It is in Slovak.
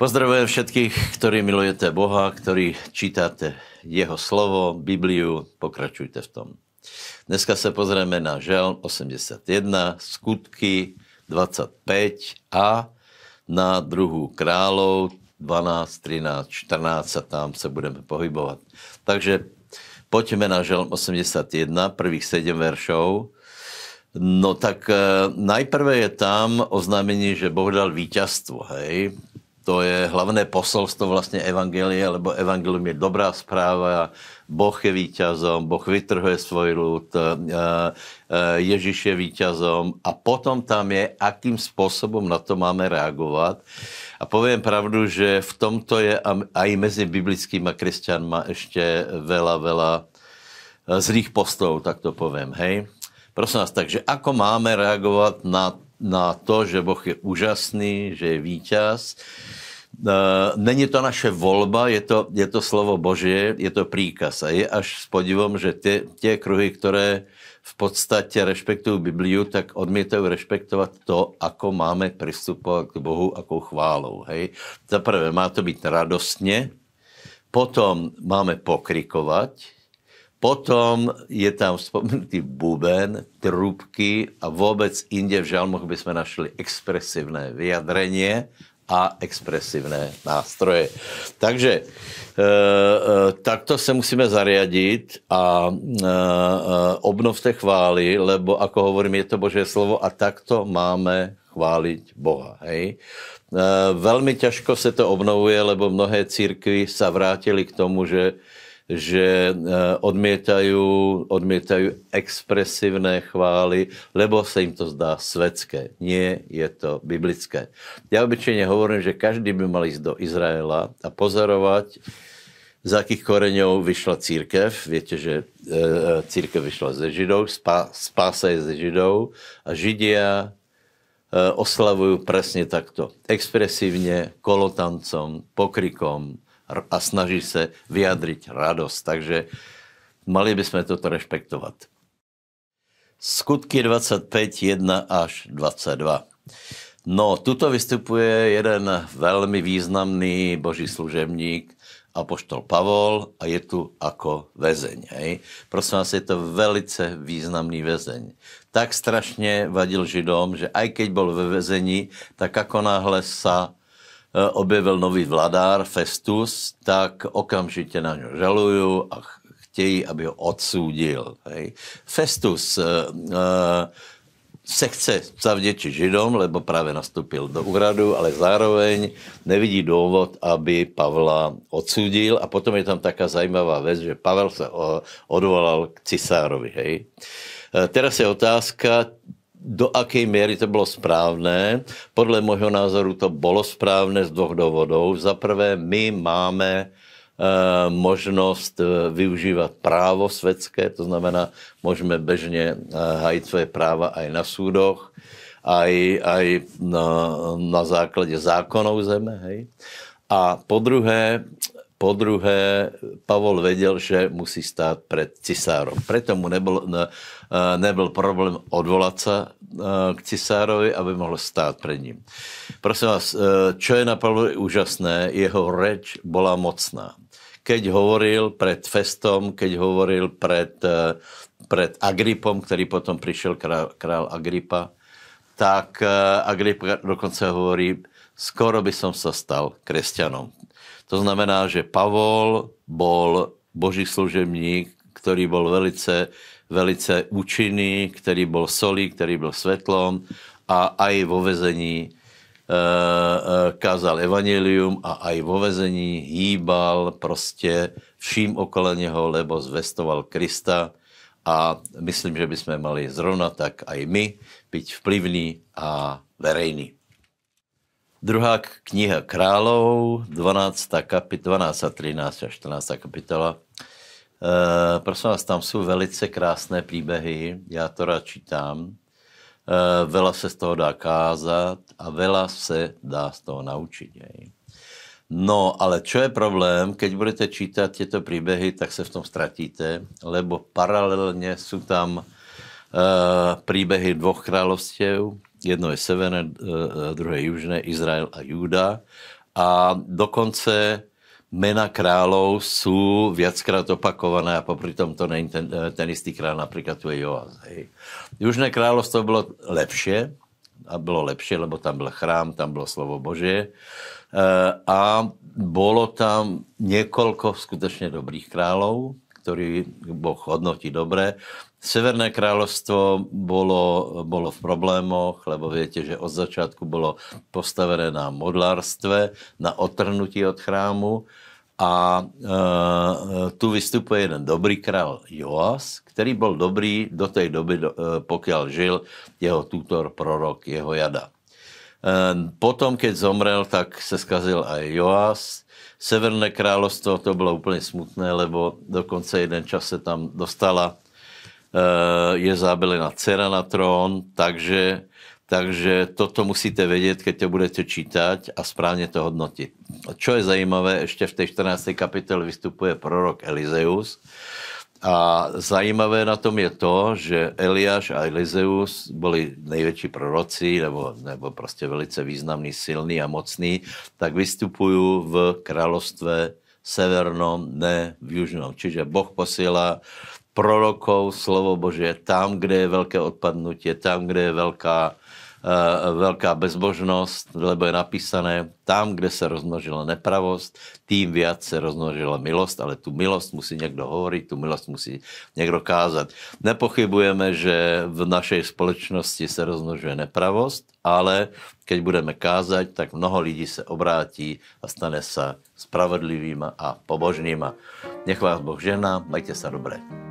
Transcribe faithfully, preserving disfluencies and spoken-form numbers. Pozdravujem všetkých, ktorí milujete Boha, ktorí čítate jeho slovo, Bibliu, pokračujte v tom. Dneska sa pozrieme na Žalm osemdesiatjeden, Skutky dvadsaťpäť a na druhú Kráľov dvanásť, trinásť, štrnásť a tam sa budeme pohybovať. Takže poďme na Žalm osemdesiatjeden, prvých sedem veršov. No tak e, najprve je tam oznámenie, že Boh dal víťazstvo, hej. To je hlavné posolstvo vlastne evangelia, lebo evangelium je dobrá správa, Boh je víťazom, Boh vytrhuje svoj ľud, e, e, Ježíš je víťazom a potom tam je, akým spôsobom na to máme reagovať. A poviem pravdu, že v tomto je aj mezi biblickými kresťanmi ešte veľa, veľa zlých postov, tak to poviem, hej. Prosím vás, takže ako máme reagovať na, na to, že Boh je úžasný, že je víťaz. E, není to naše volba, je to, je to slovo Božie, je to príkaz. A je až s podivom, že tie kruhy, ktoré v podstate rešpektujú Bibliu, tak odmietajú rešpektovať to, ako máme pristupovať k Bohu, akou chválou. Hej? Za prvé, má to byť radostne, potom máme pokrikovať, potom je tam spomenutý buben, trúbky a vôbec inde v žalmoch by sme našli expresívne vyjadrenie a expresívne nástroje. Takže e, e, takto sa musíme zariadiť a e, e, obnovte chvály, lebo ako hovorím, je to Božie slovo a takto máme chváliť Boha. Hej? E, veľmi ťažko sa to obnovuje, lebo mnohé církvy sa vrátili k tomu, že že odmietajú, odmietajú expresívne chvály, lebo sa im to zdá svetské. Nie je to biblické. Ja obyčajne hovorím, že každý by mal ísť do Izraela a pozorovať, z akých koreňov vyšla církev. Viete, že církev vyšla ze Židov, spá, spása je ze Židov a Židia oslavujú presne takto. Expresívne, kolotancom, pokrikom, a snaží sa vyjadriť radosť. Takže mali by sme toto rešpektovať. Skutky dvadsaťpäť, jeden až dvadsaťdva. No, tuto vystupuje jeden veľmi významný boží služebník, apoštol Pavol, a je tu ako väzeň. Hej? Prosím vás, je to velice významný väzeň. Tak strašne vadil Židom, že aj keď bol ve väzení, tak ako náhle sa objevil nový vladár Festus, tak okamžite na ňo žalujú a chtějí, aby ho odsúdil. Hej. Festus e, e, se chce zavděčit Židom, lebo právě nastúpil do úradu, ale zároveň nevidí důvod, aby Pavla odsúdil. A potom je tam taká zajímavá věc, že Pavel se odvolal k Cisárovi. Hej. E, teraz je otázka, do akej miery to bolo správne. Podľa môjho názoru to bolo správne z dvoch dôvodov. Za prvé, my máme e, možnosť využívať právo svetské, to znamená, môžeme bežne e, hájiť svoje práva aj na súdoch, aj, aj na, na základe zákonov zeme. Hej. A po druhé, Po druhé, Pavol vedel, že musí stáť pred cisárom. Preto mu nebol, ne, nebol problém odvolať sa k cisárovi, aby mohol stáť pred ním. Prosím vás, čo je na Pavlovi úžasné, jeho reč bola mocná. Keď hovoril pred Festom, keď hovoril pred, pred Agripom, ktorý potom prišiel, král, král Agripa, tak Agrippa dokonca hovorí, skoro by som sa stal kresťanom. To znamená, že Pavol bol boží služebník, ktorý bol velice, velice účinný, ktorý bol solí, ktorý bol svetlom a aj vo väzení e, e, kázal evanjelium a aj vo väzení hýbal proste vším okolo neho, lebo zvestoval Krista a myslím, že by sme mali zrovna tak aj my byť vplyvní a verejní. Druhá kniha Kráľov, dvanásta kapitola, dvanásta, trinásta, štrnásta kapitola. E, prosím vás, tam sú velice krásné príbehy, ja to rád čítam. E, veľa sa z toho dá kázať a veľa sa dá z toho naučiť. Hej. No, ale čo je problém, keď budete čítať tieto príbehy, tak sa v tom stratíte, lebo paralelne sú tam e, príbehy dvoch kráľovstiev. Jedno je severné, druhé južné, Izrael a Júda. a dokonce mena králov sú viackrát opakované a popri tom to není ten, ten istý král, napríklad tu je Joáš. Južné kráľovstvo bolo lepšie a bolo lepšie, lebo tam byl chrám, tam bylo slovo Božie a bolo tam niekoľko skutečne dobrých králov, ktorý Boh hodnotí dobre. Severné kráľovstvo bolo, bolo v problémoch, lebo viete, že od začiatku bolo postavené na modlárstve, na otrhnutí od chrámu a e, tu vystupuje jeden dobrý král Joás, ktorý bol dobrý do tej doby, do, e, pokiaľ žil jeho tutor, prorok Jehojada. E, potom, keď zomrel, tak se skazil aj Joás. Severné kráľovstvo, to bolo úplne smutné, lebo dokonce jeden čas sa tam dostala uh, Jezábelina dcera na trón, takže, takže toto musíte vedieť, keď to budete čítať a správne to hodnotiť. Čo je zajímavé, ešte v tej štrnástej kapitole vystupuje prorok Eliseus a zajímavé na tom je to, že Eliáš a Eliseus boli nejväčší proroci, nebo, nebo proste velice významní, silní a mocní, tak vystupujú v kráľovstve severnom, ne v južnom. Čiže Boh posiela prorokov, slovo Božie, tam, kde je veľké odpadnutie, tam, kde je veľká, uh, veľká bezbožnosť, lebo je napísané, tam, kde sa rozmnožila nepravosť, tým viac sa rozmnožila milosť, ale tú milosť musí niekto hovoriť, tú milosť musí niekto kázať. Nepochybujeme, že v našej spoločnosti sa rozmnožuje nepravosť, ale keď budeme kázať, tak mnoho lidí sa obrátí a stane sa spravodlivými a pobožnými. Nech vás Boh žehná, majte sa dobre.